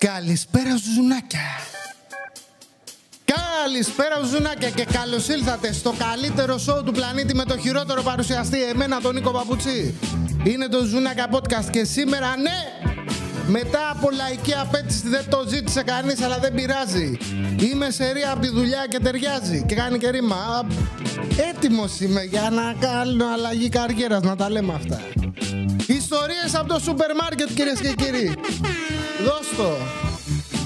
Καλησπέρα Ζουζουνάκια. Καλησπέρα Ζουζουνάκια και καλώς ήλθατε στο καλύτερο σόου του πλανήτη με το χειρότερο παρουσιαστή, εμένα τον Νίκο Παπουτσή. Είναι το Ζουζουνάκια Podcast και σήμερα, ναι, μετά από λαϊκή απέτηση δεν το ζήτησε κανείς, αλλά δεν πειράζει. Είμαι σε ρία από τη δουλειά και ταιριάζει και κάνει και ρήμα. Έτοιμος είμαι για να κάνω αλλαγή καριέρας, να τα λέμε αυτά. Ιστορίες από το σούπερ μάρκετ, κυρίες και κύριοι. Δώστο.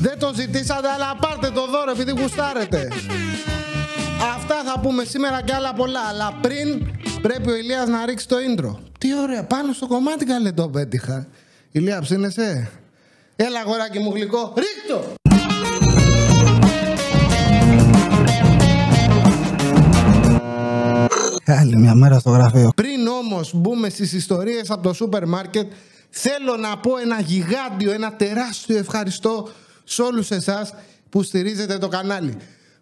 Δεν το ζητήσατε, αλλά πάρτε το δώρο επειδή γουστάρετε. Αυτά θα πούμε σήμερα και άλλα πολλά. Αλλά πριν πρέπει ο Ηλίας να ρίξει το intro. Τι ωραία, πάνω στο κομμάτι καλέ το πέτυχα. Ηλία, ψήνεσαι. Έλα αγοράκι μου γλυκό, ρίχτο! Άλλη μια μέρα στο γραφείο. Πριν όμως μπούμε στις ιστορίες από το σούπερ μάρκετ, θέλω να πω ένα γιγάντιο, ένα τεράστιο ευχαριστώ σε όλους εσάς που στηρίζετε το κανάλι.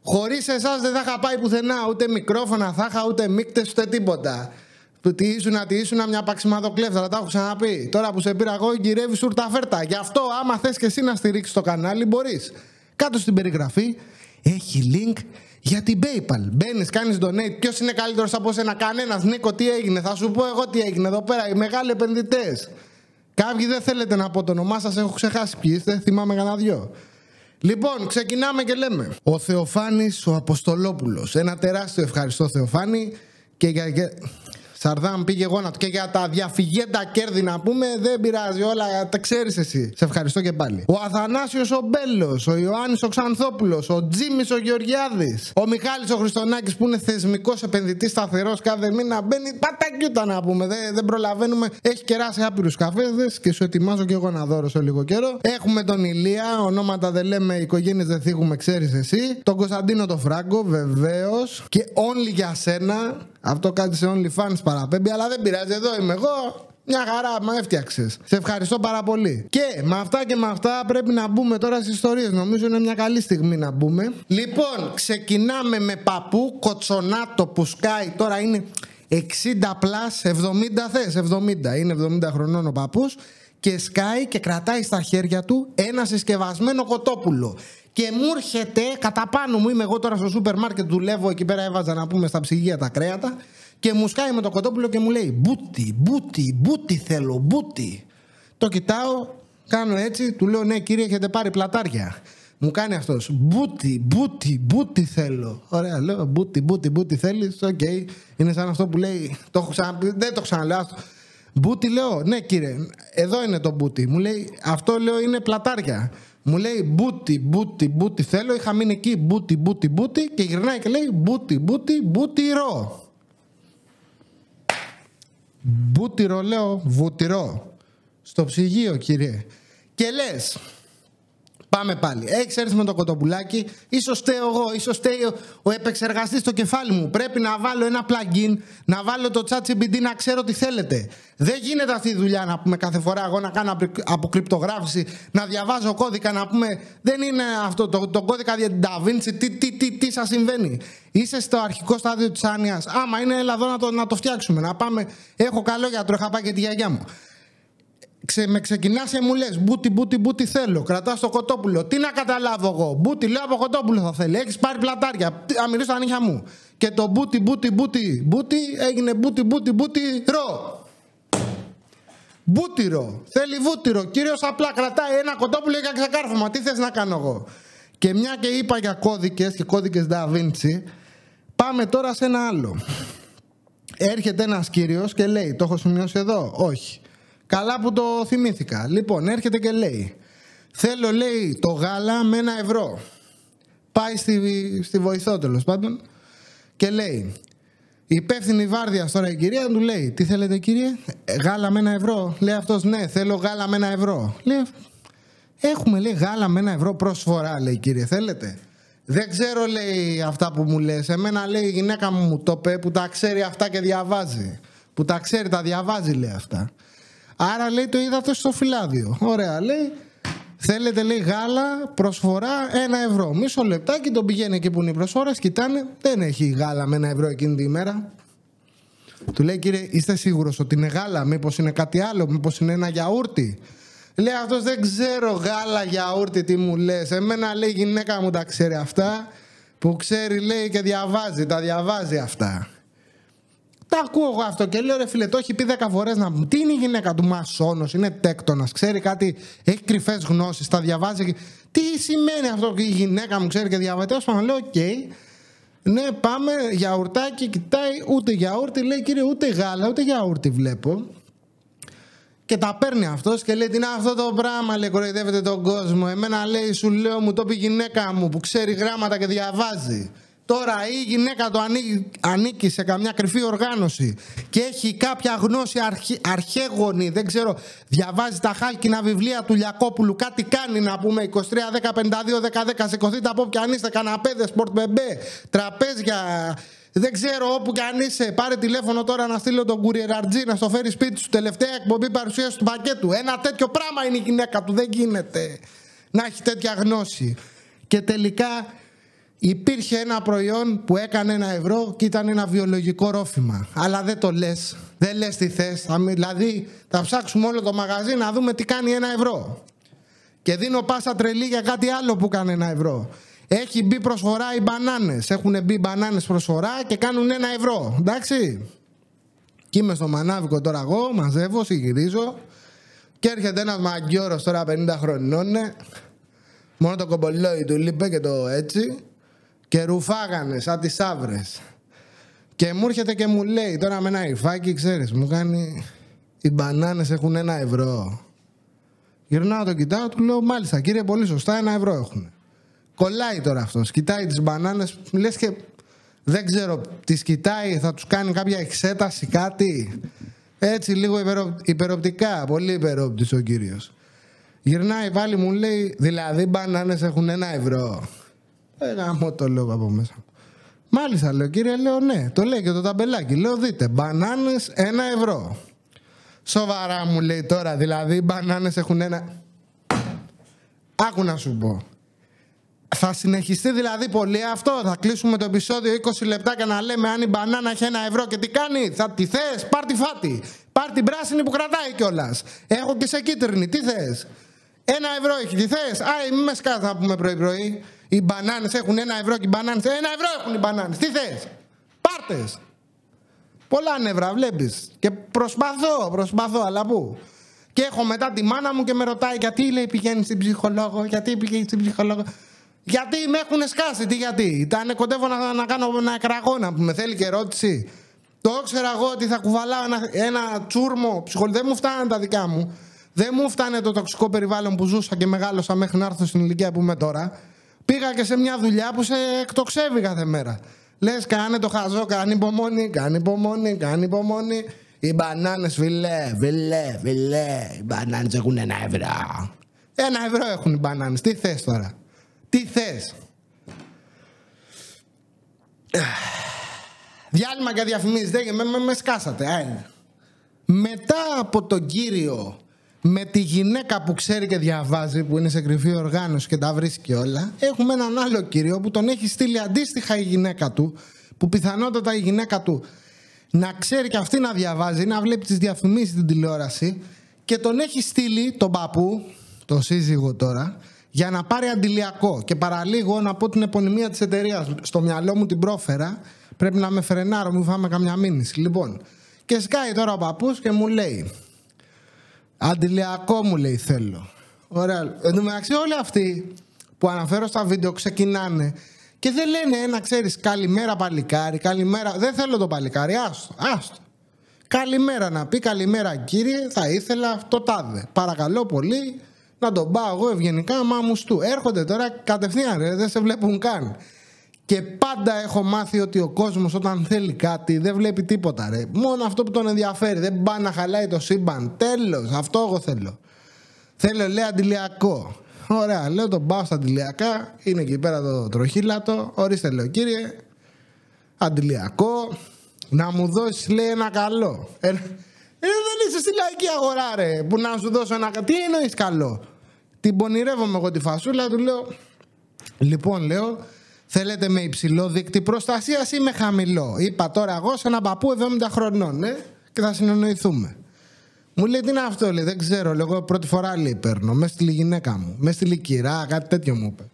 Χωρίς εσάς δεν θα είχα πάει πουθενά, ούτε μικρόφωνα θα είχα, ούτε μίκτες, ούτε τίποτα. Του τι ήσουνα μια παξιμαδοκλέφταρα, τα έχω ξαναπεί. Τώρα που σε πήρα εγώ, γυρεύεις ουρταφέρτα. Γι' αυτό, άμα θες και εσύ να στηρίξεις το κανάλι, μπορείς. Κάτω στην περιγραφή έχει link για την PayPal. Μπαίνεις, κάνεις donate. Ποιος είναι καλύτερος από σένα? Κανένας. Νίκο, τι έγινε? Θα σου πω εγώ τι έγινε εδώ πέρα. Οι μεγάλοι επενδυτές. Κάποιοι δεν θέλετε να πω το όνομά σας, έχω ξεχάσει ποιοι είστε. Θυμάμαι κανένα δυο. Λοιπόν, ξεκινάμε και λέμε. Ο Θεοφάνης ο Αποστολόπουλος. Ένα τεράστιο ευχαριστώ, Θεοφάνη. Και για. Σαρδάμ πήγε γόνατο. Και για τα διαφυγέντα κέρδη να πούμε, δεν πειράζει, όλα τα ξέρεις εσύ. Σε ευχαριστώ και πάλι. Ο Αθανάσιος Ομπέλο, ο Ιωάννης Οξανθόπουλος, ο Τζίμι Γεωργιάδης, ο Μιχάλης ο Χριστονάκης που είναι θεσμικός επενδυτής σταθερός κάθε μήνα. Μπαίνει πατακιούτα να πούμε. Δεν προλαβαίνουμε. Έχει κεράσει άπειρους καφέδες και σου ετοιμάζω και εγώ να δώρω σε λίγο καιρό. Έχουμε τον Ηλία, ονόματα δεν λέμε, οικογένειες δεν θίγουμε, ξέρεις εσύ. Τον Κωνσταντίνο τον Φράγκο, βεβαίως. Και only για σένα. Αυτό κάτι σε OnlyFans παραπέμπει, αλλά δεν πειράζει, εδώ είμαι εγώ. Μια χαρά, μα έφτιαξες. Σε ευχαριστώ πάρα πολύ. Και με αυτά και με αυτά πρέπει να μπούμε τώρα στις ιστορίες. Νομίζω είναι μια καλή στιγμή να μπούμε. Λοιπόν, ξεκινάμε με παππού κοτσονάτο που σκάει. Τώρα είναι 60 πλάς, 70 θες, 70. Είναι 70 χρονών ο παππούς και σκάει και κρατάει στα χέρια του ένα συσκευασμένο κοτόπουλο. Και μου έρχεται κατά πάνω μου, είμαι εγώ τώρα στο σούπερ μάρκετ, δουλεύω εκεί πέρα, έβαζα να πούμε στα ψυγεία τα κρέατα, και μου σκάει με το κοτόπουλο και μου λέει μπούτι θέλω, μπούτι. Το κοιτάω, κάνω έτσι, του λέω ναι κύριε έχετε πάρει πλατάρια. Μου κάνει αυτός μπούτι θέλω. Ωραία, λέω μπούτι θέλεις, okay. Είναι σαν αυτό που λέει, το έχω ξαναπεί, δεν το ξαναλέω. Μπούτι λέω, ναι κύριε, εδώ είναι το μπούτι. Μου λέει, αυτό λέω είναι πλατάρια. Μου λέει μπούτι θέλω, είχα μείνει εκεί μπούτι και γυρνάει και λέει μπούτυρο. Μπούτυρο λέω, βουτυρό. Στο ψυγείο κύριε. Και λες, πάμε πάλι. Έχεις έρθει με το κοτοπουλάκι, ίσως στέω εγώ, ίσως στέει ο επεξεργαστής στο κεφάλι μου. Πρέπει να βάλω ένα plugin, να βάλω το ChatGPT να ξέρω τι θέλετε. Δεν γίνεται αυτή η δουλειά να πούμε κάθε φορά εγώ να κάνω αποκρυπτογράφηση, να διαβάζω κώδικα να πούμε. Δεν είναι αυτό το κώδικα Da Vinci, τι σας συμβαίνει. Είσαι στο αρχικό στάδιο της άνοιας. Άμα είναι, έλα εδώ να το φτιάξουμε, να πάμε. Έχω καλό γιατρό, είχα πάει και τη γιαγιά μου. Με ξεκινάς και μου λες μπούτι θέλω. Κρατάς το κοτόπουλο. Τι να καταλάβω εγώ? Μπούτι λέω από κοτόπουλο θα θέλει. Έχεις πάρει πλατάρια. Αμυρίζω τα νύχια μου. Και το μπούτι έγινε μπούτι ρο. Μπούτυρο. Θέλει βούτυρο. Κύριος απλά κρατάει ένα κοτόπουλο για ξεκάρφωμα. Τι θες να κάνω εγώ? Και μια και είπα για κώδικες και κώδικες Da Vinci, πάμε τώρα σε ένα άλλο. Έρχεται ένας κύριος και λέει, το έχω σημειώσει εδώ? Όχι. Καλά που το θυμήθηκα. Λοιπόν, έρχεται και λέει, θέλω λέει το γάλα με €1. Πάει στη βοηθό τέλος πάντων και λέει, υπεύθυνη βάρδιας τώρα η κυρία του λέει, τι θέλετε κύριε? Γάλα με €1. Λέει αυτός, ναι θέλω γάλα με €1. Λέει, έχουμε λέει γάλα με €1 προσφορά λέει κύριε, θέλετε? Δεν ξέρω λέει αυτά που μου λες. Εμένα λέει η γυναίκα μου το είπε που τα ξέρει αυτά και διαβάζει. Που τα ξέρει, τα διαβάζει λέει αυτά. Άρα λέει το είδα το στο φυλάδιο. Ωραία λέει. Θέλετε λέει γάλα προσφορά €1. Μισό λεπτάκι, τον πηγαίνει εκεί που είναι οι προσφορές, κοιτάνε, δεν έχει γάλα με €1 εκείνη την ημέρα. Του λέει κύριε είστε σίγουρος ότι είναι γάλα? Μήπως είναι κάτι άλλο? Μήπως είναι ένα γιαούρτι? Λέει αυτός δεν ξέρω γάλα, γιαούρτι, τι μου λες. Εμένα λέει η γυναίκα μου τα ξέρει αυτά. Που ξέρει λέει και διαβάζει, τα διαβάζει αυτά. Τα ακούω εγώ αυτό και λέω ρε φίλε, το έχει πει 10 φορές να μου. Τι είναι η γυναίκα του, μασόνος, είναι τέκτονας, ξέρει κάτι, έχει κρυφές γνώσεις, τα διαβάζει. Τι σημαίνει αυτό και η γυναίκα μου ξέρει και διαβάζει. Τέλος πάντων λέω οκ. Okay. Ναι, πάμε, γιαουρτάκι, κοιτάει, ούτε γιαούρτι, λέει κύριε, ούτε γάλα, ούτε γιαούρτι βλέπω. Και τα παίρνει αυτός και λέει τι είναι αυτό το πράγμα, λέει, κοροϊδεύεται τον κόσμο. Εμένα λέει, σου λέω, μου το πει η γυναίκα μου που ξέρει γράμματα και διαβάζει. Τώρα η γυναίκα του ανήκει σε καμιά κρυφή οργάνωση και έχει κάποια γνώση αρχαίγονη, δεν ξέρω, διαβάζει τα χάλκινα βιβλία του Λιακόπουλου, κάτι κάνει να πούμε 23, 10, 52, 10, 10, σηκωθείτε από όπου κι αν είστε, καναπέδες, πορτμπεμπέ, τραπέζια, δεν ξέρω όπου κι αν είσαι, πάρε τηλέφωνο τώρα να στείλω τον κουριεραρτζή να στο φέρει σπίτι σου, τελευταία εκπομπή παρουσίαση του πακέτου. Ένα τέτοιο πράγμα είναι η γυναίκα του, δεν γίνεται να έχει τέτοια γνώση. Και τελικά υπήρχε ένα προϊόν που έκανε 1€ και ήταν ένα βιολογικό ρόφημα. Αλλά δεν το λες, δεν λες τι θες. Δηλαδή θα ψάξουμε όλο το μαγαζί να δούμε τι κάνει 1€. Και δίνω πάσα τρελή για κάτι άλλο που κάνει 1€. Έχει μπει προσφορά οι μπανάνες. Έχουν μπει μπανάνες προσφορά και κάνουν 1€. Εντάξει. Και είμαι στο μανάβικο τώρα εγώ, μαζεύω, συγυρίζω. Και έρχεται ένας μαγκιόρος τώρα 50 χρονών. Μόνο το κομπολόι του λείπε και το έτσι. Και ρουφάγανε σαν τις άβρες. Και μου έρχεται και μου λέει τώρα με ένα υφάκι, ξέρεις, μου κάνει, οι μπανάνες έχουν 1€. Γυρνάω, το κοιτάω, του λέω μάλιστα κύριε, πολύ σωστά, 1€ έχουν. Κολλάει τώρα αυτός, κοιτάει τις μπανάνες, λες και δεν ξέρω, τις κοιτάει, θα τους κάνει κάποια εξέταση, κάτι. Έτσι λίγο υπεροπτικά, πολύ υπερόπτης ο κύριος. Γυρνάει πάλι, μου λέει, δηλαδή μπανάνες έχουν 1€. Γαμώ το λόγο από μέσα. Μάλιστα λέω κύριε, λέω ναι. Το λέει και το ταμπελάκι. Λέω δείτε, μπανάνες 1€. Σοβαρά μου λέει τώρα, δηλαδή μπανάνες έχουν 1€. Άκου να σου πω. Θα συνεχιστεί δηλαδή πολύ αυτό. Θα κλείσουμε το επεισόδιο 20 λεπτά και να λέμε αν η μπανάνα έχει 1€ και τι κάνει. Θα τη θες, πάρ' τη φάτη. Πάρ' την πράσινη που κρατάει κιόλας. Έχω και σε κίτρινη, τι θες. 1€ έχει, τι θες. Άι, μη με σκάς, θα πούμε πρωί-πρωί. Οι μπανάνες έχουν 1€ και οι μπανάνες. 1€ έχουν οι μπανάνες. Τι θες. Πάρτες. Πολλά νεύρα βλέπεις. Και προσπαθώ, αλλά πού. Και έχω μετά τη μάνα μου και με ρωτάει γιατί λέει πηγαίνει στην ψυχολόγο. Γιατί με έχουν σκάσει. Τι γιατί. Ήταν κοντεύω να κάνω ένα κραγόνα που με θέλει και ερώτηση. Το ήξερα εγώ ότι θα κουβαλάω ένα τσούρμο ψυχολογικό. Δεν μου φτάνουν τα δικά μου. Δεν μου φτάνε το τοξικό περιβάλλον που ζούσα και μεγάλωσα μέχρι να έρθω στην ηλικία που είμαι τώρα. Πήγα και σε μια δουλειά που σε εκτοξεύει κάθε μέρα. Λες κάνε το χαζό, κάνει υπομονή. Οι μπανάνες φιλέ, οι μπανάνες έχουν 1€. 1€ έχουν οι μπανάνες, τι θες τώρα. Τι θες. Διάλειμμα και διαφημίζεις, με σκάσατε. Μετά από τον κύριο με τη γυναίκα που ξέρει και διαβάζει, που είναι σε κρυφή οργάνωση και τα βρίσκει όλα, έχουμε έναν άλλο κύριο που τον έχει στείλει αντίστοιχα η γυναίκα του, που πιθανότατα η γυναίκα του να ξέρει και αυτή να διαβάζει, να βλέπει τις διαφημίσεις στην τηλεόραση, και τον έχει στείλει τον παππού, τον σύζυγο τώρα, για να πάρει αντιλιακό. Και παραλίγο να πω την επωνυμία της εταιρείας, στο μυαλό μου την πρόφερα, πρέπει να με φρενάρω, μην φάμε καμιά μήνυση. Λοιπόν, και σκάει τώρα ο παππούς και μου λέει. Αντιλιακό μου λέει θέλω. Ωραία. Εν τω μεταξύ όλοι αυτοί που αναφέρω στα βίντεο ξεκινάνε και δεν λένε ένα, ξέρεις, καλημέρα παλικάρι, καλημέρα. Δεν θέλω το παλικάρι, άστο. Καλημέρα να πει, καλημέρα κύριε, θα ήθελα αυτό τάδε. Παρακαλώ πολύ να τον πάω εγώ ευγενικά μάμους του. Έρχονται τώρα κατευθείαν, ρε, δεν σε βλέπουν καν. Και πάντα έχω μάθει ότι ο κόσμος όταν θέλει κάτι δεν βλέπει τίποτα, ρε. Μόνο αυτό που τον ενδιαφέρει. Δεν πάει να χαλάει το σύμπαν. Τέλος, αυτό εγώ θέλω. Θέλω, λέει, αντιλιακό. Ωραία, λέω, τον πάω στα αντιλιακά. Είναι εκεί πέρα το τροχύλατο. Ορίστε, λέω, κύριε, αντιλιακό. Να μου δώσεις, λέει, ένα καλό. Δεν είσαι στη λαϊκή αγορά, ρε, που να σου δώσω ένα. Τι εννοείς καλό. Την πονηρεύομαι εγώ τη φασούλα, του λέω. Λοιπόν, λέω. Θέλετε με υψηλό δείκτη προστασίας ή με χαμηλό. Είπα τώρα εγώ σε έναν παππού 70 χρονών, ναι, και θα συνεννοηθούμε. Μου λέει τι είναι αυτό, λέει, δεν ξέρω. Λέω, εγώ πρώτη φορά λέει, παίρνω. Μέσα στη γυναίκα μου, μέσα στη λικυρά, κάτι τέτοιο μου είπε.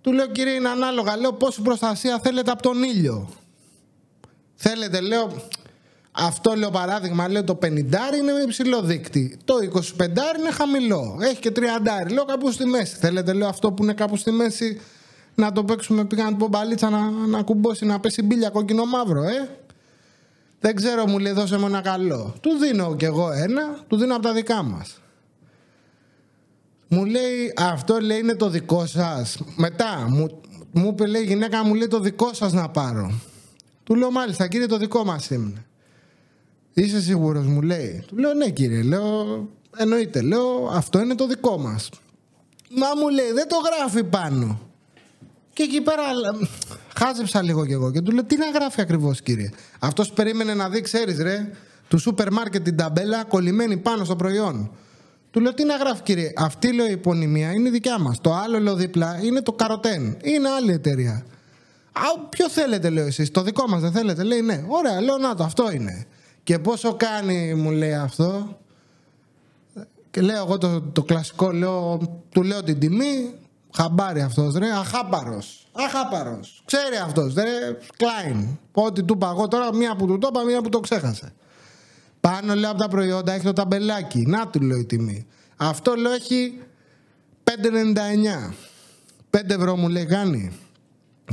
Του λέω, κύριε, είναι ανάλογα. Λέω, πόση προστασία θέλετε από τον ήλιο. Θέλετε, λέω, αυτό λέω παράδειγμα, λέω το 50 είναι υψηλό δείκτη. Το 25 είναι χαμηλό. Έχει και 30. Λέω κάπου στη μέση. Θέλετε, λέω, αυτό που είναι κάπου στη μέση να το παίξουμε. Πήγα την πομπαλίτσα να κουμπώσει, να πέσει μπίλια κόκκινο μαύρο, Δεν ξέρω, μου λέει, δώσε μου ένα καλό. Του δίνω κι εγώ ένα, του δίνω από τα δικά μας. Μου λέει, αυτό λέει είναι το δικό σας. Μετά μου είπε, λέει, η γυναίκα μου λέει το δικό σας να πάρω. Του λέω, μάλιστα κύριε, το δικό μας είναι. Είσαι σίγουρος, μου λέει. Του λέω, ναι κύριε, λέω, εννοείται, λέω, αυτό είναι το δικό μας. Μα μου λέει, δεν το γράφει πάνω. Και εκεί πέρα χάζεψα λίγο κι εγώ και του λέω, τι να γράφει ακριβώς κύριε. Αυτός περίμενε να δει, ξέρεις ρε, του σούπερ μάρκετ την ταμπέλα κολλημένη πάνω στο προϊόν. Του λέω, τι να γράφει κύριε. Αυτή, λέω, η επωνυμία είναι δικιά μας. Το άλλο, λέω, δίπλα είναι το Καροτέν. Είναι άλλη εταιρεία. Ποιο θέλετε, λέω, εσείς. Το δικό μας δεν θέλετε. Λέει, ναι. Ωραία, λέω, να το, αυτό είναι. Και πόσο κάνει, μου λέει αυτό. Και λέω εγώ το κλασικό, λέω, του λέω την τιμή. Χαμπάρι αυτός, ρε, αχάπαρος. Ξέρει αυτός, ρε, Κλάιν. Ό,τι του είπα εγώ τώρα, μία που του το είπα, μία που το ξέχασε. Πάνω, λέω, από τα προϊόντα έχει το ταμπελάκι. Να του, λέω, η τιμή. Αυτό, λέω, έχει 5,99. 5 ευρώ μου λέει κάνει.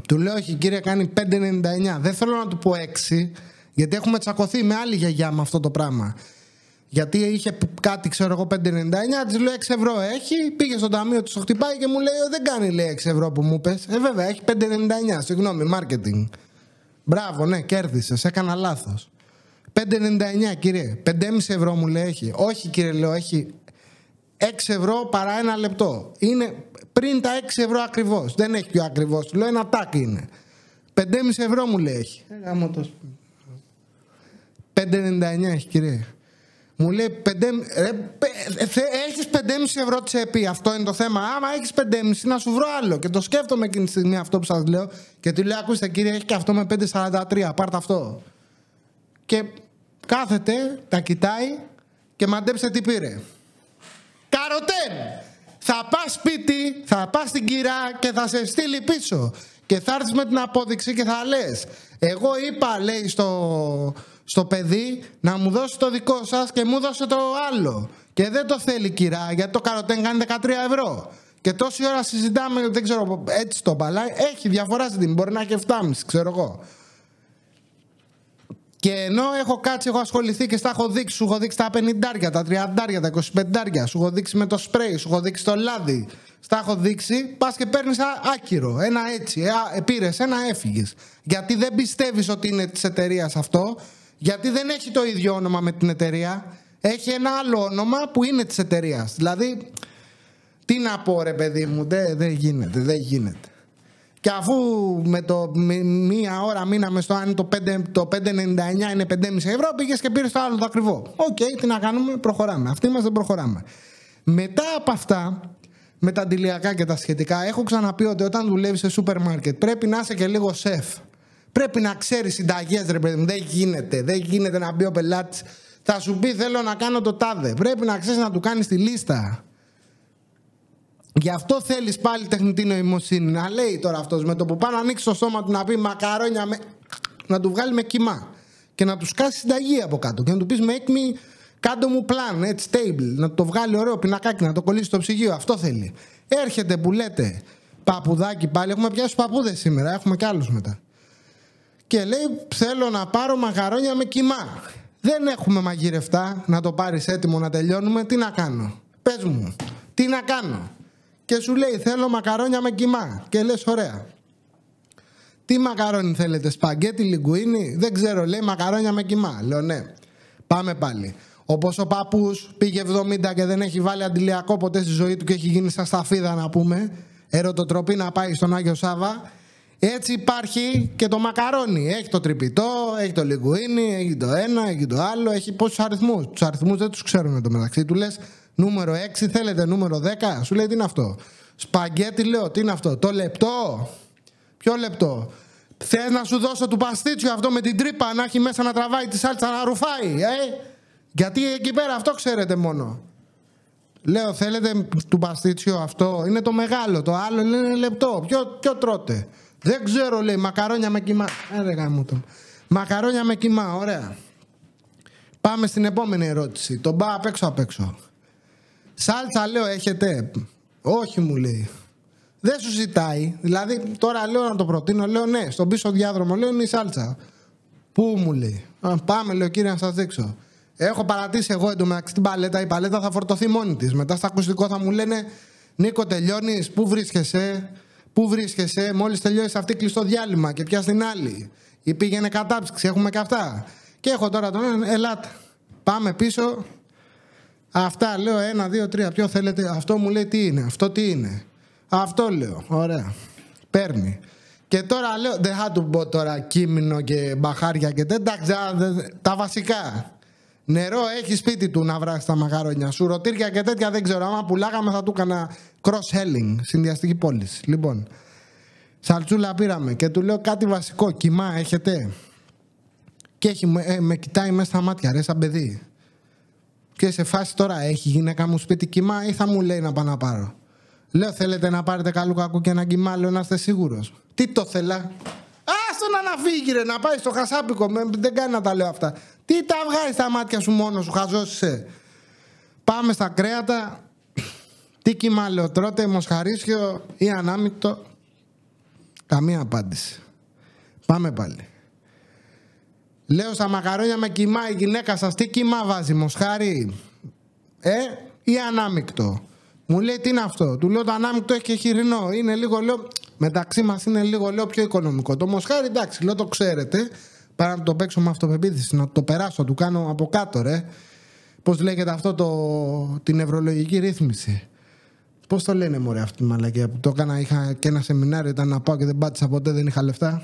Του λέω, όχι κύριε, κάνει 5,99. Δεν θέλω να του πω 6, γιατί έχουμε τσακωθεί με άλλη γιαγιά με αυτό το πράγμα. Γιατί είχε κάτι, ξέρω εγώ, 5,99, της λέω 6 ευρώ έχει, πήγε στο ταμείο, του το χτυπάει και μου λέει, δεν κάνει, λέει, 6 ευρώ που μου πες. Βέβαια, έχει 5,99, συγγνώμη, marketing. Μπράβο, ναι, κέρδισες, έκανα λάθος. 5,99 κύριε, 5,5 ευρώ μου λέει έχει. Όχι κύριε, λέω, έχει 6 ευρώ παρά ένα λεπτό. Είναι πριν τα 6 ευρώ ακριβώς, δεν έχει πιο ακριβώς, του λέω, ένα τάκ είναι. 5,5 ευρώ μου λέει έχει. 5,99 έχει κύριε. Μου λέει, έχεις 5,5 ευρώ τσέπη, αυτό είναι το θέμα. Άμα έχεις 5,5 να σου βρω άλλο. Και το σκέφτομαι εκείνη τη στιγμή αυτό που σας λέω. Και του λέω, ακούστε κύριε, έχει και αυτό με 5,43, πάρτε αυτό. Και κάθεται, τα κοιτάει και μαντέψτε τι πήρε. Καροτέν! Θα πας σπίτι, θα πας στην κυρά και θα σε στείλει πίσω. Και θα έρθεις με την απόδειξη και θα λες, εγώ είπα, λέει, στο παιδί να μου δώσει το δικό σας και μου δώσε το άλλο. Και δεν το θέλει κυρά, γιατί το Καροτέν κάνει 13 ευρώ. Και τόση ώρα συζητάμε, δεν ξέρω, έτσι το παλάει. Έχει διαφορά στην τιμή, μπορεί να έχει 7,5, ξέρω εγώ. Και ενώ έχω κάτσει, έχω ασχοληθεί και στα έχω δείξει, σου έχω δείξει τα 50, τα 30, τα 25, σου έχω δείξει με το σπρέι, σου έχω δείξει το λάδι. Στα έχω δείξει, πας και παίρνεις άκυρο. Ένα έτσι, πήρες, ένα έφυγες. Γιατί δεν πιστεύεις ότι είναι της εταιρείας αυτό. Γιατί δεν έχει το ίδιο όνομα με την εταιρεία. Έχει ένα άλλο όνομα που είναι της εταιρείας. Δηλαδή, τι να πω ρε παιδί μου, δεν γίνεται. Και αφού με το μία ώρα μείναμε στο αν το 5,99 είναι 5,5 ευρώ, πήγες και πήρες το άλλο το ακριβό. Οκ, τι να κάνουμε, προχωράμε. Αυτοί μας δεν προχωράμε. Μετά από αυτά, με τα αντιλιακά και τα σχετικά, έχω ξαναπεί ότι όταν δουλεύεις σε σούπερ μάρκετ πρέπει να είσαι και λίγο σεφ. Πρέπει να ξέρεις συνταγές, ρε παιδί μου. Δεν γίνεται να μπει ο πελάτης. Θα σου πει, θέλω να κάνω το τάδε. Πρέπει να ξέρεις να του κάνεις τη λίστα. Γι' αυτό θέλεις πάλι τεχνητή νοημοσύνη. Να λέει τώρα αυτός με το που πάει να ανοίξει το στόμα του να πει μακαρόνια, να του βγάλει με κοιμά. Και να του κάσει συνταγή από κάτω. Και να του πεις make me, κάντο μου plan, έτσι table. Να το βγάλει ωραίο πινακάκι, να το κολλήσει στο ψυγείο. Αυτό θέλει. Έρχεται που λέτε παπουδάκι πάλι. Έχουμε πιάσει παππούδες σήμερα, έχουμε κι άλλους μετά. Και λέει, θέλω να πάρω μακαρόνια με κιμά. Δεν έχουμε μαγειρευτά να το πάρεις έτοιμο να τελειώνουμε. Τι να κάνω. Πες μου, τι να κάνω. Και σου λέει, θέλω μακαρόνια με κιμά. Και λες, ωραία. Τι μακαρόνι θέλετε, σπαγκέτι, λιγκουίνι. Δεν ξέρω, λέει, μακαρόνια με κιμά. Λέω, ναι. Πάμε πάλι. Όπως ο παππούς πήγε 70 και δεν έχει βάλει αντιλιακό ποτέ στη ζωή του και έχει γίνει σαν σταφίδα, να πούμε. Ερωτοτροπή να πάει στον Άγιο Σάβα. Έτσι υπάρχει και το μακαρόνι. Έχει το τρυπητό, έχει το λιγκουίνι, έχει το ένα, έχει το άλλο. Έχει πόσους αριθμούς. Τους αριθμούς δεν τους ξέρουμε το μεταξύ. Του λες νούμερο 6, θέλετε νούμερο 10. Σου λέει τι είναι αυτό. Σπαγκέτι, λέω, τι είναι αυτό. Το λεπτό. Ποιο λεπτό. Θες να σου δώσω του παστίτσιου αυτό με την τρύπα να έχει μέσα να τραβάει τη σάλτσα να ρουφάει. Γιατί εκεί πέρα αυτό ξέρετε μόνο. Λέω, θέλετε του παστίτσιο αυτό, είναι το μεγάλο, το άλλο είναι λεπτό. Ποιο τρώτε? Δεν ξέρω, λέει, μακαρόνια με κιμά. Έλεγα μου το. Μακαρόνια με κιμά, ωραία. Πάμε στην επόμενη ερώτηση. Τον πάω απ' έξω. Σάλτσα, λέω, έχετε? Όχι, μου λέει. Δεν σου ζητάει. Δηλαδή, τώρα λέω να το προτείνω, λέω ναι. Στον πίσω διάδρομο, λέω, είναι η σάλτσα. Πού, μου λέει. Πάμε, λέω, κύριε, να σας δείξω. Έχω παρατήσει εγώ εντωμεταξύ την παλέτα. Η παλέτα θα φορτωθεί μόνη της. Μετά στο ακουστικό θα μου λένε, Νίκο, τελειώνεις, πού βρίσκεσαι, μόλις τελειώσει αυτή κλειστό διάλειμμα και πια στην άλλη. Ή πήγαινε κατάψυξη, έχουμε και αυτά. Και έχω τώρα τον έναν, ελάτε. Πάμε πίσω. Αυτά, λέω, 1, 2, 3, ποιο θέλετε? Αυτό μου λέει τι είναι. Αυτό, λέω, ωραία. Παίρνει. Και τώρα λέω, δεν θα του πω τώρα κείμενο και μπαχάρια και τα βασικά. Νερό έχει σπίτι του να βράσει τα μακαρόνια. Σουρωτήρια και τέτοια δεν ξέρω. Άμα πουλάγαμε θα του έκανα cross-selling, συνδυαστική πώληση. Λοιπόν, σαλτσούλα πήραμε και του λέω κάτι βασικό. Κιμά έχετε? Και έχει, με κοιτάει μέσα στα μάτια, ρε, σαν παιδί. Και σε φάση τώρα, έχει γυναίκα μου σπίτι κιμά ή θα μου λέει να πάω να πάρω? Λέω, θέλετε να πάρετε καλού κακού και ένα κιμά? Λέω, να είστε σίγουρος. Τι το θέλα? Άστο να αναφύγει, ρε, να πάει στο χασάπικο. Δεν κάνει να τα λέω αυτά. Τι τα βγάζει στα μάτια σου μόνο σου, χαζώσισε. Πάμε στα κρέατα. Τι κιμά, λέω, τρώτε? Μοσχαρίσιο ή ανάμικτο? Καμία απάντηση. Πάμε πάλι. Λέω, στα μακαρόνια με κιμά η γυναίκα σας τι κιμά βάζει? Μοσχάρι ή ανάμικτο? Μου λέει, τι είναι αυτό? Του λέω, το ανάμικτο έχει και χοιρινό. Είναι λίγο, λέω, μεταξύ μας είναι λίγο, λέω, πιο οικονομικό. Το μοσχάρι, εντάξει, λέω, το ξέρετε. Παρά να το παίξω με αυτοπεποίθηση, να το περάσω, του κάνω από κάτω, ρε. Πώς λέγεται αυτό την ευρωλογική ρύθμιση? Πώς το λένε, μωρέ, αυτή τη μαλακία που το έκανα? Είχα και ένα σεμινάριο, ήταν να πάω και δεν πάτησα ποτέ, δεν είχα λεφτά.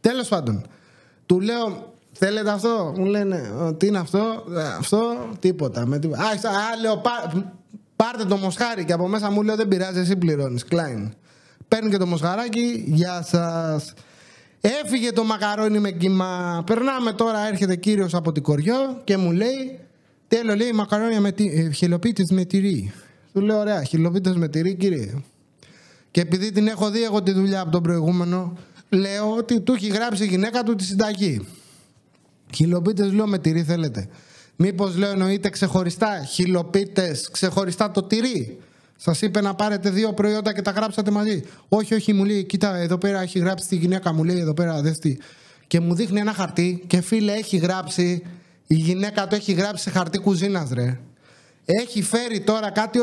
Τέλος πάντων, του λέω, θέλετε αυτό? Μου λένε, τι είναι αυτό? Αυτό, τίποτα. Λέω, πάρτε το μοσχάρι. Και από μέσα μου λέω, δεν πειράζει, εσύ πληρώνεις. Κλάιν. Παίρνει και το μοσχαράκι, γεια σας. Έφυγε το μακαρόνι με κιμά. Περνάμε τώρα, έρχεται κύριος από την Κοριό και μου λέει, τέλος, λέει, μακαρόνια με χυλοπίτες με τυρί. Του λέω, ωραία, χυλοπίτες με τυρί, κύριε. Και επειδή την έχω δει εγώ τη δουλειά από τον προηγούμενο, λέω ότι του έχει γράψει η γυναίκα του τη συνταγή. Χυλοπίτες, λέω, με τυρί θέλετε? Μήπως, λέω, εννοείται ξεχωριστά χυλοπίτες, ξεχωριστά το τυρί? Σας είπε να πάρετε 2 προϊόντα και τα γράψατε μαζί? Όχι, μου λέει, κοίτα, εδώ πέρα έχει γράψει τη γυναίκα, μου λέει, εδώ πέρα, δες τι. Και μου δείχνει ένα χαρτί και, φίλε, έχει γράψει, η γυναίκα το έχει γράψει σε χαρτί κουζίνας, ρε. Έχει φέρει τώρα κάτι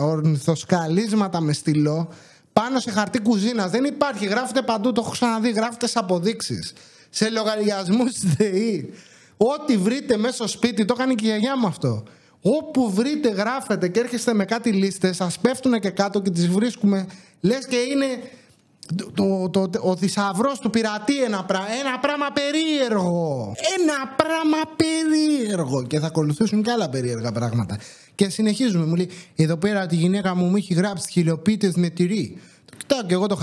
ορνηθοσκαλίσματα με στυλό πάνω σε χαρτί κουζίνας. Δεν υπάρχει, γράφεται παντού, το έχω ξαναδεί, γράφεται σε αποδείξεις, σε λογαριασμούς ΔΕΗ. Ό,τι βρείτε μέσα στο σπίτι, το έκανε και η γιαγιά μου αυτό. Όπου βρείτε γράφετε και έρχεστε με κάτι λίστες, σας πέφτουνε και κάτω και τις βρίσκουμε. Λες και είναι ο θησαυρός του πειρατή, ένα πράγμα περίεργο. Ένα πράγμα περίεργο. Και θα ακολουθήσουν και άλλα περίεργα πράγματα. Και συνεχίζουμε. Μου λέει, εδώ πέρα τη γυναίκα μου έχει γράψει χιλιοπίτες με τυρί. Κοιτάω και εγώ το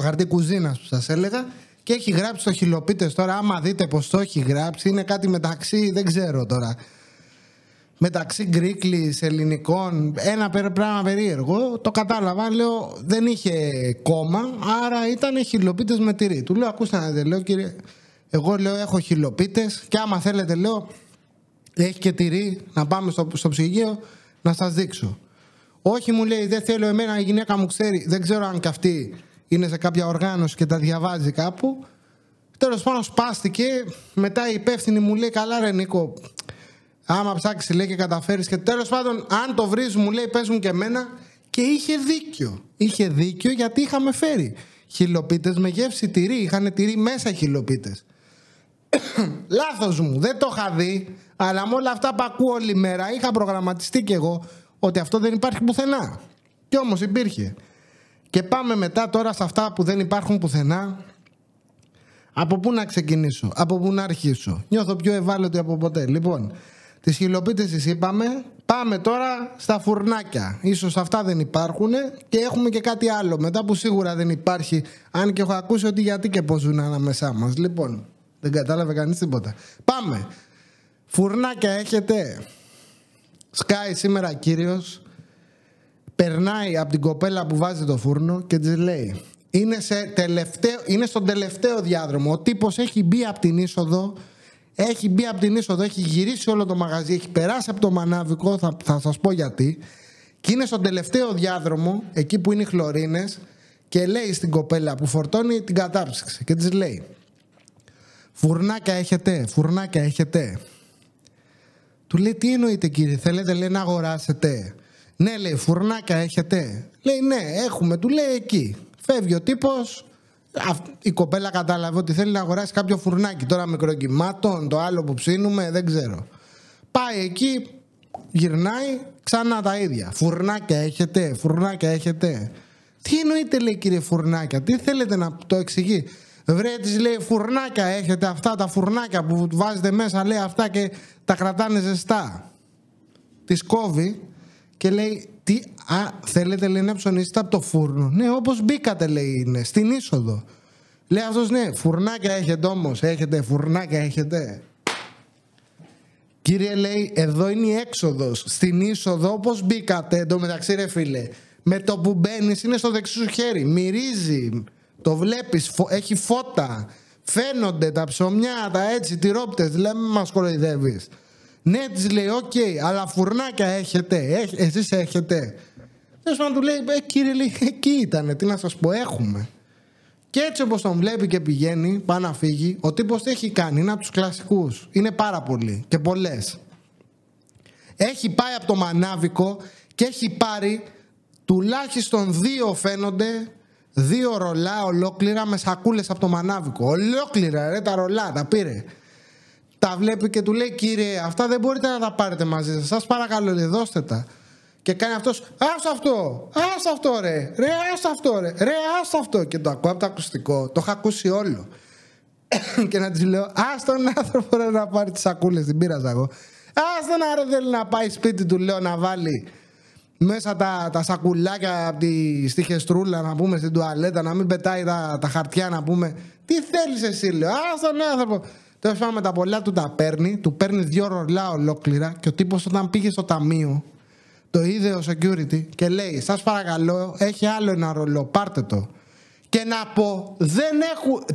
χαρτί κουζίνας που σας έλεγα. Και έχει γράψει το χιλιοπίτες τώρα. Άμα δείτε πως το έχει γράψει, είναι κάτι μεταξύ, δεν ξέρω τώρα. Μεταξύ Γκρίκλης, ελληνικών, ένα πράγμα περίεργο. Το κατάλαβα, λέω, δεν είχε κόμμα, άρα ήταν χυλοπίτες με τυρί. Του λέω, ακούστε, λέω, κύριε, εγώ, λέω, έχω χυλοπίτες και άμα θέλετε, λέω, έχει και τυρί, να πάμε στο ψυγείο να σας δείξω. Όχι, μου λέει, δεν θέλω, εμένα η γυναίκα μου ξέρει, δεν ξέρω αν και αυτή είναι σε κάποια οργάνωση και τα διαβάζει κάπου. Τέλος πάντων, σπάστηκε. Μετά η υπεύθυνη μου λέει, καλά, ρε Νίκο, άμα ψάξει, λέει, και καταφέρει. Και τέλος πάντων, αν το βρει, μου λέει, πες μου και εμένα. Και είχε δίκιο. Είχε δίκιο, γιατί είχαμε φέρει χυλοπίτες με γεύση τυρί. Είχαν τυρί μέσα χυλοπίτες. Λάθος μου, δεν το είχα δει. Αλλά με όλα αυτά που ακούω όλη μέρα, είχα προγραμματιστεί κι εγώ ότι αυτό δεν υπάρχει πουθενά. Κι όμως υπήρχε. Και πάμε μετά τώρα σε αυτά που δεν υπάρχουν πουθενά. Από πού να ξεκινήσω, από πού να αρχίσω? Νιώθω πιο ευάλωτη από ποτέ. Λοιπόν. Τις χυλοπίτες τις είπαμε. Πάμε τώρα στα φουρνάκια. Ίσως αυτά δεν υπάρχουν. Και έχουμε και κάτι άλλο μετά που σίγουρα δεν υπάρχει. Αν και έχω ακούσει ότι γιατί και πώς ζουν ανάμεσά μας. Λοιπόν, δεν κατάλαβε κανείς τίποτα. Πάμε. Φουρνάκια έχετε. Σκάει σήμερα κύριος. Περνάει από την κοπέλα που βάζει το φούρνο και της λέει είναι στον τελευταίο διάδρομο. Ο τύπος έχει μπει από την είσοδο. Έχει γυρίσει όλο το μαγαζί. Έχει περάσει από το μανάβικο. Θα σας πω γιατί. Και είναι στον τελευταίο διάδρομο, εκεί που είναι οι χλωρίνες. Και λέει στην κοπέλα που φορτώνει την κατάψυξη και της λέει: φουρνάκια έχετε, φουρνάκια έχετε. Του λέει: τι εννοείτε κύριε, θέλετε, λέει, να αγοράσετε? Ναι, λέει, φουρνάκια έχετε? Λέει: ναι, έχουμε. Του λέει: εκεί. Φεύγει ο τύπος. Η κοπέλα κατάλαβε ότι θέλει να αγοράσει κάποιο φουρνάκι. Τώρα μικροκυμάτων, το άλλο που ψήνουμε, δεν ξέρω. Πάει εκεί, γυρνάει, ξανά τα ίδια. Φουρνάκια έχετε, φουρνάκια έχετε. Τι εννοείται, λέει, κύριε, φουρνάκια? Τι θέλετε να το εξηγεί? Βρε, της λέει, φουρνάκια έχετε, αυτά τα φουρνάκια που βάζετε μέσα, λέει, αυτά και τα κρατάνε ζεστά. Της κόβει και λέει: τι, θέλετε, λέει, να ψωνίσετε από το φούρνο? Ναι, όπως μπήκατε, λέει, είναι στην είσοδο. Λέει αυτός: ναι, φουρνάκια έχετε όμως? Έχετε, φουρνάκια έχετε. Κύριε, λέει, εδώ είναι η έξοδος. Στην είσοδο όπως μπήκατε, εντωμεταξύ, ρε φίλε, με το που μπαίνεις είναι στο δεξί σου χέρι. Μυρίζει, το βλέπεις, έχει φώτα. Φαίνονται τα ψωμιά, τα έτσι, τυρόπτες. Δηλαδή μη μας κοροϊδεύεις. Ναι, της λέει: οκ, αλλά φουρνάκια έχετε? Εσείς έχετε? Τέλος πάντων, του λέει: κύριε, λέει, εκεί ήτανε, τι να σας πω, έχουμε. Και έτσι όπως τον βλέπει και πηγαίνει, πάει να φύγει. Ο τύπος τι έχει κάνει? Είναι από τους κλασικούς. Είναι πάρα πολλοί και πολλές. Έχει πάει από το μανάβικο και έχει πάρει τουλάχιστον δύο, φαίνονται, δύο ρολά ολόκληρα με σακούλες από το μανάβικο. Ολόκληρα, ρε, τα ρολά τα πήρε. Τα βλέπει και του λέει: κύριε, αυτά δεν μπορείτε να τα πάρετε μαζί σας. Σας παρακαλώ, λέει, δώστε τα. Και κάνει αυτός: άσε αυτό, άσε αυτό, ρε, ρε, άσε αυτό, ρε, ρε, άσε αυτό. Και το ακούω από το ακουστικό, το είχα ακούσει όλο. Και να της λέω: άσε τον άνθρωπο, ρε, να πάρει τις σακούλες, την πείραζα εγώ. Άσε τον, ρε, θέλει να πάει σπίτι του, λέω, να βάλει μέσα τα σακουλάκια στη χεστρούλα, να πούμε, στην τουαλέτα, να μην πετάει τα χαρτιά, να πούμε. Τι θέλεις εσύ, λέω, άσε τον άνθρωπο. Τέλος πάντων, με τα πολλά του τα παίρνει, του παίρνει δύο ρολά ολόκληρα. Και ο τύπος, όταν πήγε στο ταμείο, το είδε ο security και λέει: σας παρακαλώ, έχει άλλο ένα ρολό, πάρτε το. Και να πω,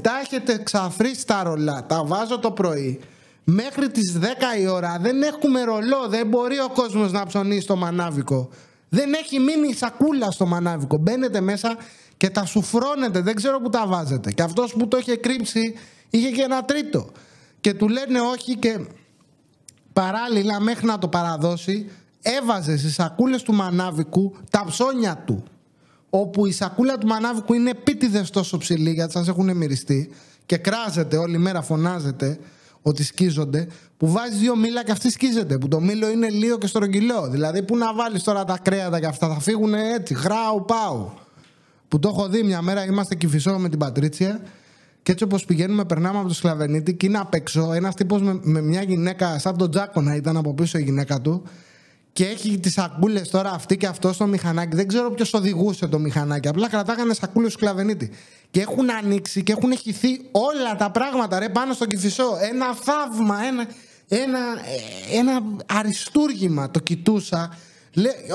τα έχετε ξαφρίσει τα ρολά, τα βάζω το πρωί. Μέχρι τις 10 η ώρα δεν έχουμε ρολό, δεν μπορεί ο κόσμος να ψωνίσει στο μανάβικο. Δεν έχει μείνει σακούλα στο μανάβικο. Μπαίνετε μέσα και τα σουφρώνετε, δεν ξέρω που τα βάζετε. Και αυτός που το είχε κρύψει είχε και ένα τρίτο. Και του λένε όχι, και παράλληλα, μέχρι να το παραδώσει, έβαζε στις σακούλες του μανάβικου τα ψώνια του. Όπου η σακούλα του μανάβικου είναι επίτηδες τόσο ψηλή, γιατί σας έχουν μυριστεί και κράζεται όλη μέρα, φωνάζεται ότι σκίζονται, που βάζει δύο μήλα και αυτή σκίζεται. Που το μήλο είναι λίγο και στρογγυλό. Δηλαδή, πού να βάλεις τώρα τα κρέατα και αυτά, θα φύγουν έτσι, χράου πάου. Που το έχω δει μια μέρα, είμαστε Κηφισό με την Πατρίτσια. Και έτσι όπως πηγαίνουμε, περνάμε από το Σκλαβενίτη και είναι απ' έξω ένας τύπος με μια γυναίκα, σαν τον Τζάκονα ήταν από πίσω η γυναίκα του. Και έχει τις σακούλες τώρα αυτή και αυτό στο μηχανάκι. Δεν ξέρω ποιος οδηγούσε το μηχανάκι. Απλά κρατάγανε σακούλες του Σκλαβενίτη. Και έχουν ανοίξει και έχουν χυθεί όλα τα πράγματα, ρε, πάνω στον Κηφισό. Ένα θαύμα, ένα αριστούργημα. Το κοιτούσα.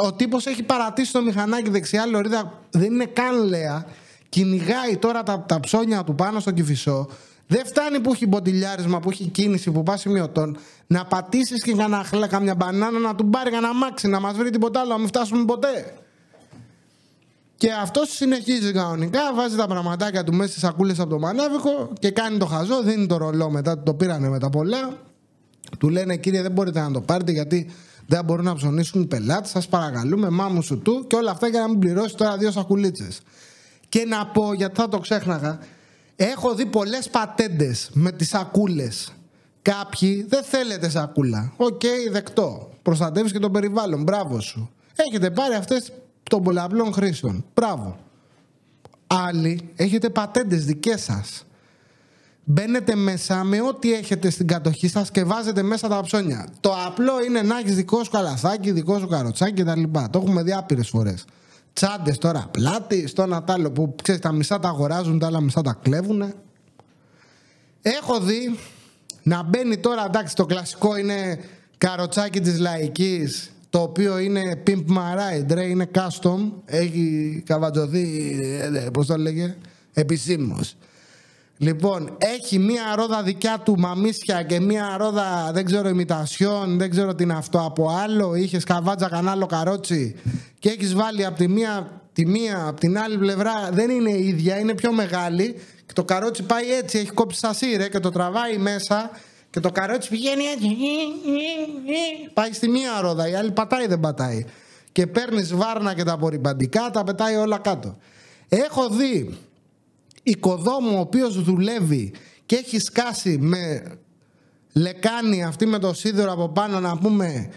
Ο τύπος έχει παρατήσει το μηχανάκι δεξιά λωρίδα. Δεν είναι καν λέα. Κυνηγάει τώρα τα ψώνια του πάνω στον Κηφισό. Δεν φτάνει που έχει μποτιλιάρισμα, που έχει κίνηση, που πάει σημειωτών. Να πατήσεις και καμιά μπανάνα να του πάρει κανένα αμάξι, να μας βρει τίποτα άλλο, να μην φτάσουμε ποτέ. Και αυτός συνεχίζει κανονικά, βάζει τα πραγματάκια του μέσα στις σακούλες από το μανάβικο και κάνει το χαζό, δίνει το ρολό μετά, το πήρανε με τα πολλά. Του λένε: κύριε, δεν μπορείτε να το πάρετε γιατί δεν μπορούν να ψωνίσουν οι πελάτες, σας παρακαλούμε, μάμου σου του, και όλα αυτά για να μην πληρώσει τώρα δύο σακουλίτσες. Και να πω, γιατί θα το ξέχναγα. Έχω δει πολλές πατέντες με τις σακούλες. Κάποιοι: δεν θέλετε σακούλα. Οκ, δεκτό. Προστατεύεις και το περιβάλλον. Μπράβο σου. Έχετε πάρει αυτές των πολλαπλών χρήσεων. Μπράβο. Άλλοι: έχετε πατέντες δικές σας. Μπαίνετε μέσα με ό,τι έχετε στην κατοχή σας και βάζετε μέσα τα ψώνια. Το απλό είναι να έχεις δικό σου καλαθάκι, δικό σου καροτσάκι κτλ. Το έχουμε δει άπειρες φορές. Τσάντες τώρα πλάτη, στο ένα τ' άλλο που ξέρεις, τα μισά τα αγοράζουν, τα άλλα μισά τα κλέβουνε. Έχω δει Να μπαίνει τώρα, εντάξει, το κλασικό είναι καροτσάκι της λαϊκής, το οποίο είναι pimp my ride, ρε, είναι custom, έχει καβατζωθεί, πώς το λέγε, επισήμως. Λοιπόν, έχει μία ρόδα δικιά του μαμίσια και μία ρόδα, δεν ξέρω, ημιτασιών, δεν ξέρω τι είναι αυτό από άλλο. Είχε σκαβάτζα κανάλο καρότσι και έχεις βάλει από τη μία, από την άλλη πλευρά, δεν είναι η ίδια, είναι πιο μεγάλη. Και το καρότσι πάει έτσι, έχει κόψει σασί, ρε, και το τραβάει μέσα και το καρότσι πηγαίνει έτσι. Πάει στη μία ρόδα, η άλλη πατάει, δεν πατάει. Και παίρνεις βάρνα και τα απορριπαντικά, τα πετάει όλα κάτω. Έχω δει οικοδόμου ο οποίος δουλεύει και έχει σκάσει με λεκάνη αυτή με το σίδερο από πάνω, να πούμε,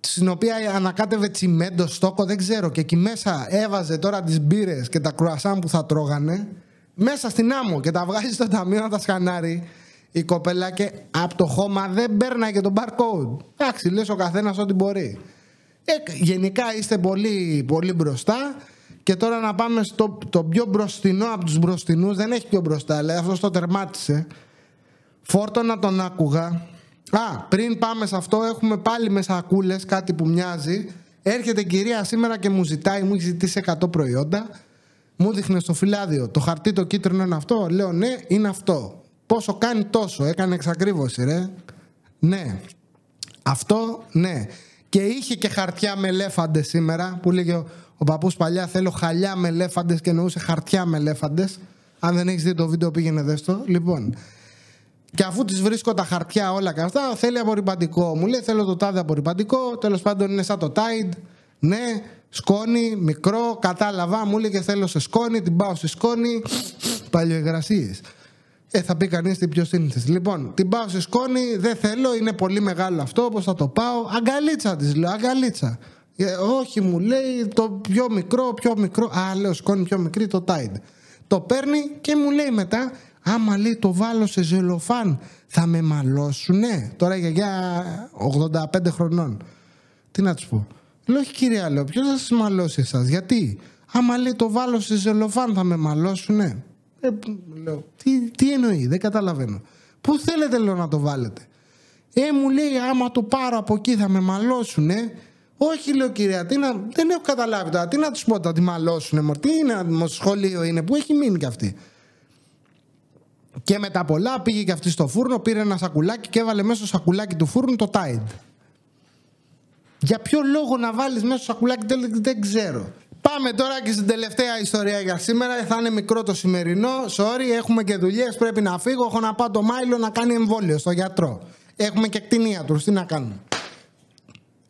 στην οποία ανακάτευε τσιμέντο, στόκο, δεν ξέρω, και εκεί μέσα έβαζε τώρα τις μπύρες και τα κρουασάν που θα τρώγανε μέσα στην άμμο και τα βγάζει στο ταμείο να τα σκανάρει η κοπέλα και από το χώμα δεν παίρναγε και τον barcode. Εντάξει, λες ο καθένας ό,τι μπορεί. Γενικά είστε πολύ, πολύ μπροστά. Και τώρα να πάμε στο το πιο μπροστινό από τους μπροστινούς. Δεν έχει πιο μπροστά, λέει, αυτός το τερμάτισε. Φόρτωνα τον άκουγα. Α, πριν πάμε σε αυτό, έχουμε πάλι με σακούλες κάτι που μοιάζει. Έρχεται η κυρία σήμερα και μου ζητάει, μου έχει ζητήσει 100 προϊόντα. Μου δείχνε στο φυλάδιο, το χαρτί το κίτρινο είναι αυτό. Λέω ναι, είναι αυτό. Πόσο κάνει τόσο, έκανε εξακρίβωση, ρε. Ναι, αυτό ναι. Και είχε και χαρτιά με ελέφαντες σήμερα που λέγε ο παππούς παλιά, θέλω χαλιά με ελέφαντες, και εννοούσε χαρτιά με ελέφαντες. Αν δεν έχεις δει το βίντεο, πήγαινε δες το. Λοιπόν, και αφού τις βρίσκω τα χαρτιά όλα και αυτά, θέλει απορριπαντικό. Μου λέει θέλω το τάδε απορριπαντικό, τέλος πάντων είναι σαν το Tide. Ναι, σκόνη, μικρό, κατάλαβα. Μου λέει και θέλω σε σκόνη, την πάω στη σκόνη. Παλιοεγρασίες. Θα πει κανείς την πιο σύνθεση. Λοιπόν, την πάω στη σκόνη, δεν θέλω, είναι πολύ μεγάλο αυτό, πώς θα το πάω. Αγκαλίτσα της λέω, αγκαλίτσα. Όχι, μου λέει το πιο μικρό, πιο μικρό. Α, λέω σκόνη πιο μικρή, το Tide. Το παίρνει και μου λέει μετά, άμα λέει το βάλω σε ζελοφάν, θα με μαλώσουνε. Τώρα η γιαγιά 85 χρονών. Τι να τους πω. Λέω, όχι κυρία, λέω, ποιος θα σας μαλώσει εσάς, γιατί. Άμα λέει το βάλω σε ζελοφάν, θα με μαλώσουνε. Λέω, τι εννοεί, δεν καταλαβαίνω. Πού θέλετε, λέω, να το βάλετε. Μου λέει, άμα το πάρω από εκεί, θα με μαλώσουνε. Όχι, λέω κυρία, δεν έχω καταλάβει τώρα. Τι να τους πω, θα τη μαλώσουνε, μωρ. Τι είναι, δημοσιοσχολείο είναι, που έχει μείνει κι αυτή. Και με τα πολλά πήγε κι αυτή στο φούρνο, πήρε ένα σακουλάκι και έβαλε μέσα στο σακουλάκι του φούρνου το Tide. Για ποιο λόγο να βάλεις μέσα στο σακουλάκι, δεν ξέρω. Πάμε τώρα και στην τελευταία ιστορία για σήμερα. Θα είναι μικρό το σημερινό. Sorry, έχουμε και δουλειές, πρέπει να φύγω. Έχω να πάω το Μάιλο να κάνει εμβόλιο στο γιατρό. Έχουμε και κτηνίατρους, τι να κάνουμε.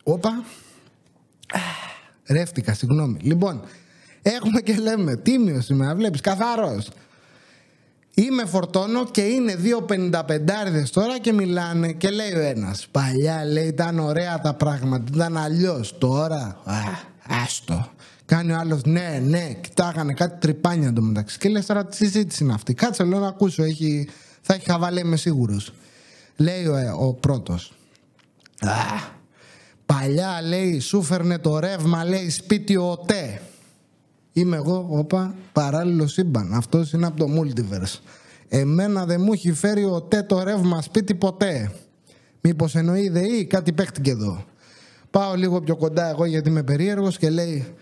Όπα. Ρεύτηκα, συγγνώμη. Λοιπόν, έχουμε και λέμε, τίμιος σήμερα, βλέπεις, καθαρός. Είμαι φορτώνω και είναι 2,55 τώρα και μιλάνε και λέει ο ένας, παλιά, λέει, ήταν ωραία τα πράγματα, ήταν αλλιώς, τώρα, άστο. Κάνει ο άλλος, ναι, κοιτάγανε κάτι τρυπάνια εντωμεταξύ. Και λες τώρα τη συζήτηση είναι αυτή. Κάτσε, λέω, να ακούσω, θα έχει χαβάλε, είμαι σίγουρος. Λέει ο πρώτος, παλιά, λέει, σου φέρνε το ρεύμα, λέει, σπίτι ΟΤΕ. Είμαι εγώ, όπα, παράλληλο σύμπαν. Αυτός είναι από το Multiverse. Εμένα δεν μου έχει φέρει ΟΤΕ το ρεύμα σπίτι ποτέ. Μήπως εννοεί ΔΕΗ, κάτι παίχτηκε εδώ. Πάω λίγο πιο κοντά εγώ γιατί είμαι περίεργος και λέει,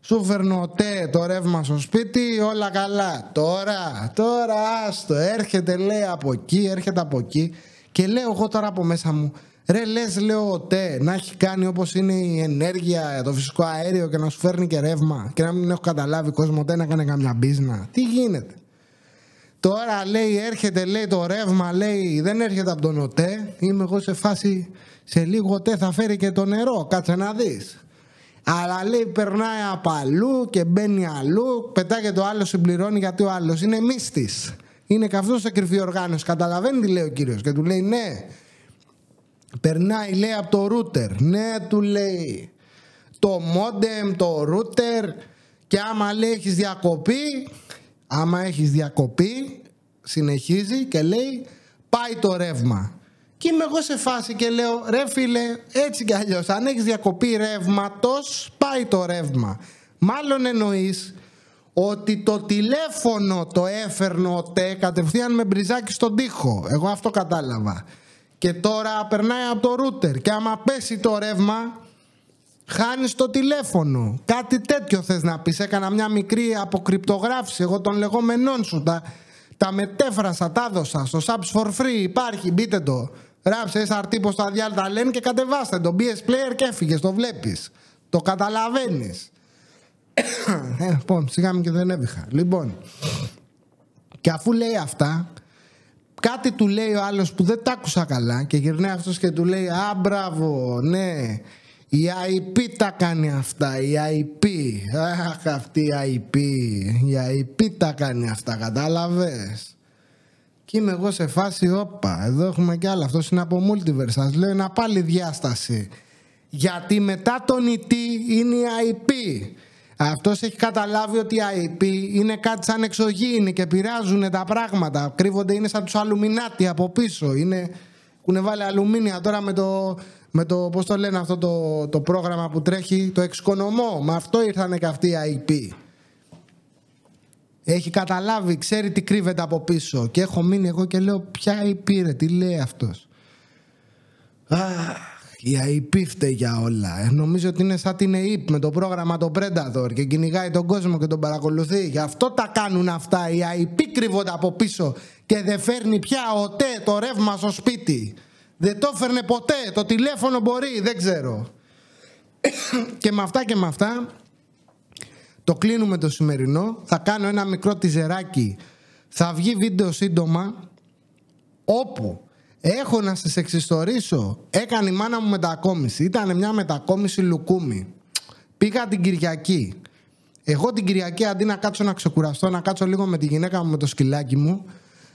σου φέρνω ΟΤΕ το ρεύμα στο σπίτι, όλα καλά. Τώρα άστο, έρχεται, λέει, από εκεί, έρχεται από εκεί. Και λέω εγώ τώρα από μέσα μου, ρε, λες, λέω, ΟΤΕ να έχει κάνει όπως είναι η ενέργεια, το φυσικό αέριο και να σου φέρνει και ρεύμα και να μην έχω καταλάβει κόσμο ΟΤΕ να κάνει καμιά μπίζνα. Τι γίνεται. Τώρα, λέει, έρχεται, λέει, το ρεύμα, λέει, δεν έρχεται από τον ΟΤΕ. Είμαι εγώ σε φάση, σε λίγο ΟΤΕ θα φέρει και το νερό, κάτσε να δεις. Αλλά, λέει, περνάει από αλλού και μπαίνει αλλού, πετάγεται ο άλλος, συμπληρώνει, γιατί ο άλλος είναι μύστης. Είναι και αυτός σε κρυφή οργάνωση, καταλαβαίνει τι λέει ο κύριος και του λέει ναι. Περνάει, λέει, από το ρούτερ. Ναι, του λέει, το μόντεμ, το ρούτερ. Και άμα, λέει, έχεις διακοπή, συνεχίζει και λέει, πάει το ρεύμα. Και είμαι εγώ σε φάση και λέω, ρε φίλε, έτσι κι αλλιώς, αν έχεις διακοπή ρεύματος, πάει το ρεύμα. Μάλλον εννοείς ότι το τηλέφωνο το έφερνε ΟΤΕ κατευθείαν με μπριζάκι στον τοίχο. Εγώ αυτό κατάλαβα. και τώρα περνάει από το ρούτερ και άμα πέσει το ρεύμα χάνεις το τηλέφωνο. Κάτι τέτοιο θες να πεις. Έκανα μια μικρή αποκρυπτογράφηση εγώ των λεγόμενών σου. Τα μετέφρασα, τα έδωσα στο subs for free. Υπάρχει, μπείτε το. Ράψε SRT πως τα διάλτα λένε και κατεβάστε το BS player και έφυγες, το βλέπεις. Το καταλαβαίνεις. Λοιπόν, σιγά μου και δεν έβηχα. Λοιπόν, και αφού λέει αυτά, κάτι του λέει ο άλλος που δεν τ' άκουσα καλά και γυρνάει αυτός και του λέει «Α, μπράβο, ναι, η ΑΕΠΗ τα κάνει αυτά, η ΑΕΠΗ, αχ, αυτή η ΑΕΠΗ, η ΑΕΠΗ τα κάνει αυτά, κατάλαβες». Και είμαι εγώ σε φάση, όπα, εδώ έχουμε κι άλλα, αυτός είναι από Multiverse, σας λέω ένα πάλι διάσταση. Γιατί μετά τον ΙΤ είναι η ΑΕΠΗ. Αυτός έχει καταλάβει ότι η ΑΕΠ είναι κάτι σαν εξωγήινη και πειράζουν τα πράγματα. Κρύβονται, είναι σαν τους αλουμινάτι από πίσω. Είναι, έχουν βάλει αλουμίνια τώρα με το πώς το λένε αυτό το πρόγραμμα που τρέχει, το εξοικονομό. Με αυτό ήρθανε και αυτοί οι ΑΕΠ. Έχει καταλάβει, ξέρει τι κρύβεται από πίσω. Και έχω μείνει εγώ και λέω ποια ΑΕΠ ρε, τι λέει αυτός. Η ΑΕΠΗ φταίει για όλα. Νομίζω ότι είναι σαν την ΕΥΠ με το πρόγραμμα το Predator και κυνηγάει τον κόσμο και τον παρακολουθεί. Γι' αυτό τα κάνουν αυτά. Η ΑΕΠΗ κρύβονται από πίσω και δεν φέρνει πια ΟΤΕ το ρεύμα στο σπίτι. Δεν το φέρνε ποτέ. Το τηλέφωνο μπορεί, δεν ξέρω. Και με αυτά και με αυτά το κλείνουμε το σημερινό. Θα κάνω ένα μικρό τιζεράκι. Θα βγει βίντεο σύντομα όπου έχω να σας εξιστορήσω. Έκανε η μάνα μου μετακόμιση. Ήταν μια μετακόμιση λουκούμι. Πήγα την Κυριακή. Εγώ την Κυριακή αντί να κάτσω να ξεκουραστώ, να κάτσω λίγο με τη γυναίκα μου, με το σκυλάκι μου,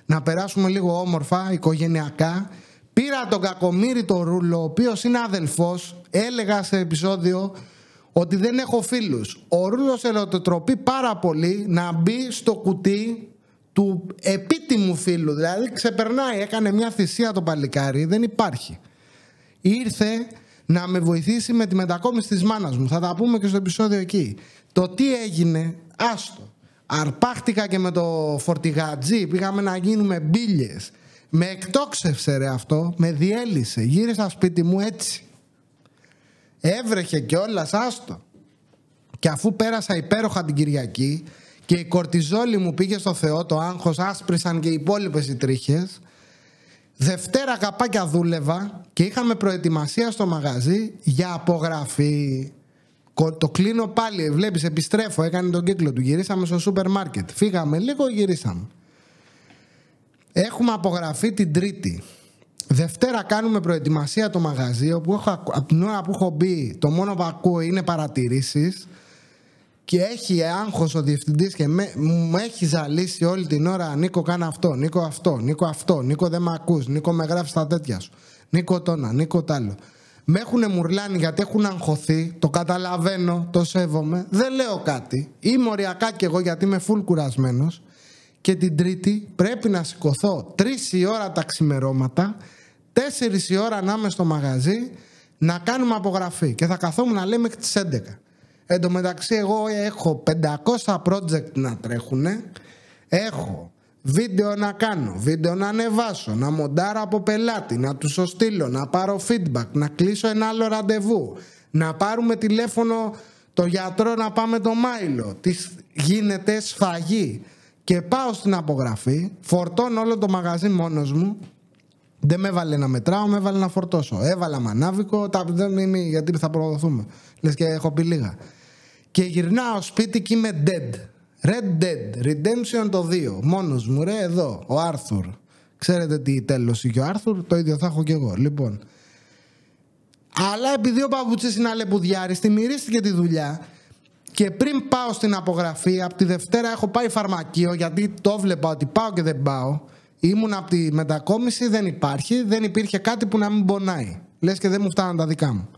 να περάσουμε λίγο όμορφα, οικογενειακά, πήρα τον κακομοίρη το Ρούλο, ο οποίος είναι αδελφός. Έλεγα σε επεισόδιο ότι δεν έχω φίλους. Ο Ρούλος ελωτοτροπεί πάρα πολύ να μπει στο κουτί του επίτιμου φίλου, δηλαδή ξεπερνάει, έκανε μια θυσία το παλικάρι, δεν υπάρχει. Ήρθε να με βοηθήσει με τη μετακόμιση της μάνας μου, θα τα πούμε και στο επεισόδιο εκεί. Το τι έγινε, άστο. Αρπάχτηκα και με το φορτηγατζή, πήγαμε να γίνουμε μπίλιες. Με εκτόξευσε ρε αυτό, με διέλυσε, γύρισα σπίτι μου έτσι. Έβρεχε κιόλας, άστο. Και αφού πέρασα υπέροχα την Κυριακή, και η κορτιζόλη μου πήγε στο Θεό, το άγχος, άσπρισαν και οι υπόλοιπες οι τρίχες. Δευτέρα καπάκια δούλευα και είχαμε προετοιμασία στο μαγαζί για απογραφή. Το κλείνω πάλι, βλέπεις, επιστρέφω, έκανε τον κύκλο του. Γυρίσαμε στο σούπερ μάρκετ. Φύγαμε λίγο, γυρίσαμε. Έχουμε απογραφή την Τρίτη. Δευτέρα κάνουμε προετοιμασία το μαγαζί, όπου από την ώρα που έχω μπει, το μόνο που ακούω είναι παρατηρήσεις. Και έχει άγχος ο διευθυντής και μου έχει ζαλίσει όλη την ώρα. Νίκο, κάνε αυτό, Νίκο, αυτό, Νίκο, αυτό. Νίκο, δεν με ακούς. Νίκο, με γράφεις τα τέτοια σου. Νίκο, τόνα, Νίκο, τ' άλλο. Με έχουνε μουρλάνει γιατί έχουν αγχωθεί. Το καταλαβαίνω, το σέβομαι. Δεν λέω κάτι. Είμαι οριακά κι εγώ γιατί είμαι φουλ κουρασμένος. Και την Τρίτη πρέπει να σηκωθώ 3 η ώρα τα ξημερώματα, 4 η ώρα να είμαι στο μαγαζί, να κάνουμε απογραφή. Και θα καθόμουν να λέμε μέχρι τις 11. Εν τω μεταξύ εγώ έχω 500 project να τρέχουνε. Έχω βίντεο να κάνω, βίντεο να ανεβάσω, να μοντάρω από πελάτη, να τους στείλω, να πάρω feedback, να κλείσω ένα άλλο ραντεβού, να πάρουμε τηλέφωνο το γιατρό να πάμε το Μάιλο. Της γίνεται σφαγή. Και πάω στην απογραφή, φορτώνω όλο το μαγαζί μόνος μου. Δεν με έβαλε να μετράω, με έβαλε να φορτώσω. Έβαλα μανάβικο, δεν είμαι γιατί θα προδοθούμε. Λες και έχω πει λίγα. Και γυρνάω σπίτι και είμαι dead. Red Dead Redemption το 2. Μόνος μου, ρε, εδώ, ο Arthur. Ξέρετε τι τέλος είχε ο Arthur, το ίδιο θα έχω κι εγώ. Λοιπόν. Αλλά επειδή ο Παπουτσής είναι αλεπουδιάρης, τη μυρίστηκε τη δουλειά. Και πριν πάω στην απογραφή, από τη Δευτέρα έχω πάει φαρμακείο, γιατί το βλέπα ότι πάω και δεν πάω. Ήμουν από τη μετακόμιση, δεν υπήρχε κάτι που να μην πονάει. Λες και δεν μου φτάναν τα δικά μου.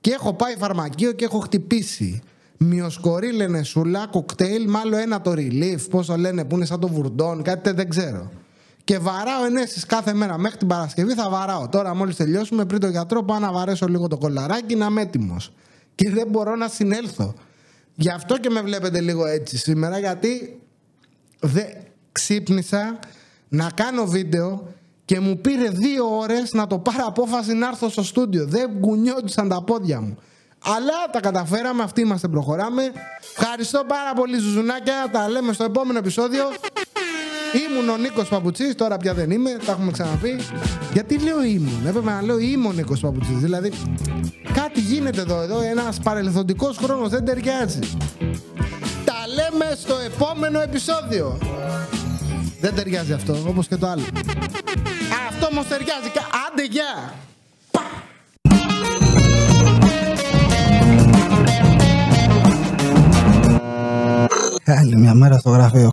Και έχω πάει φαρμακείο και έχω χτυπήσει. Μυοσκορή λένε σούλα, κοκτέιλ, μάλλον ένα το relief, πώς το λένε, που είναι σαν το βουρντόν, κάτι δεν ξέρω. Και βαράω ενέσεις κάθε μέρα. Μέχρι την Παρασκευή θα βαράω. Τώρα, μόλις τελειώσουμε, πριν το γιατρό, πάω να βαρέσω λίγο το κολαράκι, να είμαι έτοιμος. Και δεν μπορώ να συνέλθω. Γι' αυτό και με βλέπετε λίγο έτσι σήμερα, γιατί δεν ξύπνησα. Να κάνω βίντεο Και μου πήρε 2 ώρες να το πάρω απόφαση να έρθω στο στούντιο. Δεν κουνιόντουσαν τα πόδια μου. Αλλά τα καταφέραμε, αυτοί είμαστε, προχωράμε. Ευχαριστώ πάρα πολύ, Ζουζουνάκια. Τα λέμε στο επόμενο επεισόδιο. Ήμουν ο Νίκος Παπουτσής, τώρα πια δεν είμαι, τα έχουμε ξαναπεί. Γιατί λέω ήμουν, έπρεπε να λέω είμαι ο Νίκος Παπουτσής. Δηλαδή, κάτι γίνεται εδώ, ένας παρελθοντικός χρόνος δεν ταιριάζει. Τα λέμε στο επόμενο επεισόδιο. Δεν ταιριάζει αυτό, όπως και το άλλο. Αυτό όμως ταιριάζει, άντε γεια! Άλλη μια μέρα στο γραφείο.